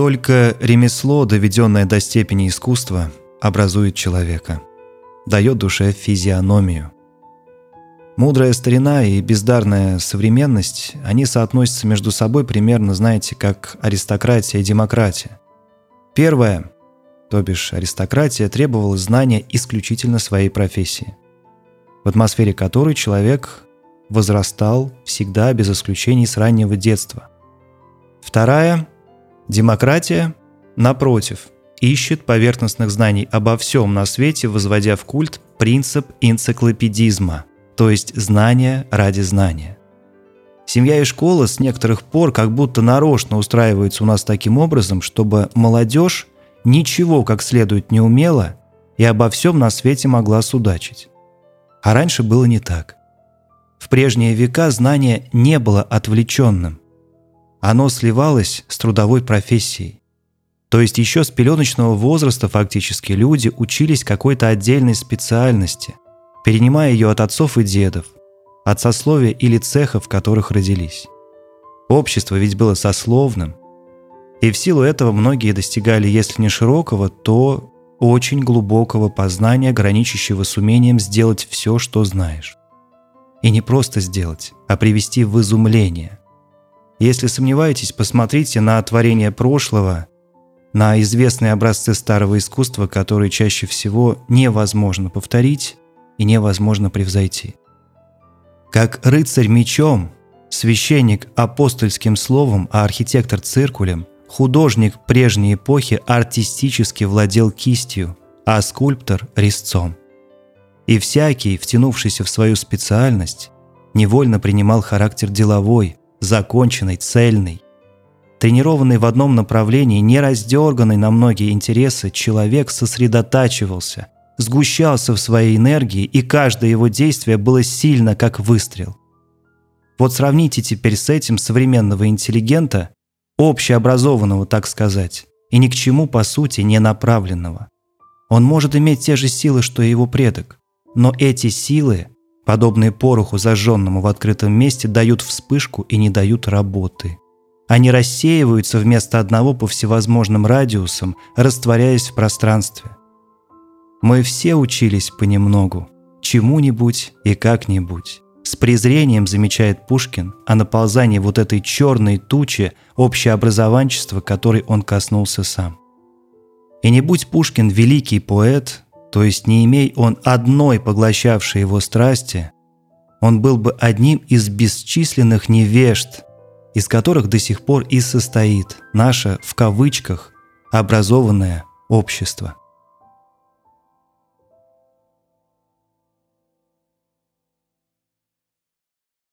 Только ремесло, доведенное до степени искусства, образует человека, дает душе физиономию. Мудрая старина и бездарная современность, они соотносятся между собой примерно, знаете, как аристократия и демократия. Первое, то бишь аристократия, требовала знания исключительно своей профессии, в атмосфере которой человек возрастал всегда без исключений с раннего детства. Вторая – демократия, напротив, ищет поверхностных знаний обо всем на свете, возводя в культ принцип энциклопедизма, то есть знания ради знания. Семья и школа с некоторых пор как будто нарочно устраиваются у нас таким образом, чтобы молодежь ничего как следует не умела и обо всем на свете могла судачить. А раньше было не так. В прежние века знание не было отвлеченным. Оно сливалось с трудовой профессией. То есть еще с пеленочного возраста фактически люди учились какой-то отдельной специальности, перенимая ее от отцов и дедов, от сословия или цеха, в которых родились. Общество ведь было сословным, и в силу этого многие достигали, если не широкого, то очень глубокого познания, граничащего с умением сделать все, что знаешь. И не просто сделать, а привести в изумление. Если сомневаетесь, посмотрите на творения прошлого, на известные образцы старого искусства, которые чаще всего невозможно повторить и невозможно превзойти. Как рыцарь мечом, священник апостольским словом, а архитектор циркулем, художник прежней эпохи артистически владел кистью, а скульптор – резцом. И всякий, втянувшийся в свою специальность, невольно принимал характер деловой, законченный, цельный. Тренированный в одном направлении, не раздерганный на многие интересы, человек сосредотачивался, сгущался в своей энергии, и каждое его действие было сильно, как выстрел. Вот сравните теперь с этим современного интеллигента, общеобразованного, так сказать, и ни к чему, по сути, не направленного. Он может иметь те же силы, что и его предок, но эти силы, подобные пороху, зажженному в открытом месте, дают вспышку и не дают работы. Они рассеиваются вместо одного по всевозможным радиусам, растворяясь в пространстве. Мы все учились понемногу, чему-нибудь и как-нибудь. С презрением замечает Пушкин о наползании вот этой черной тучи общеобразованчества, которой он коснулся сам. И не будь Пушкин великий поэт, то есть не имей он одной поглощавшей его страсти, он был бы одним из бесчисленных невежд, из которых до сих пор и состоит наше, в кавычках, образованное общество.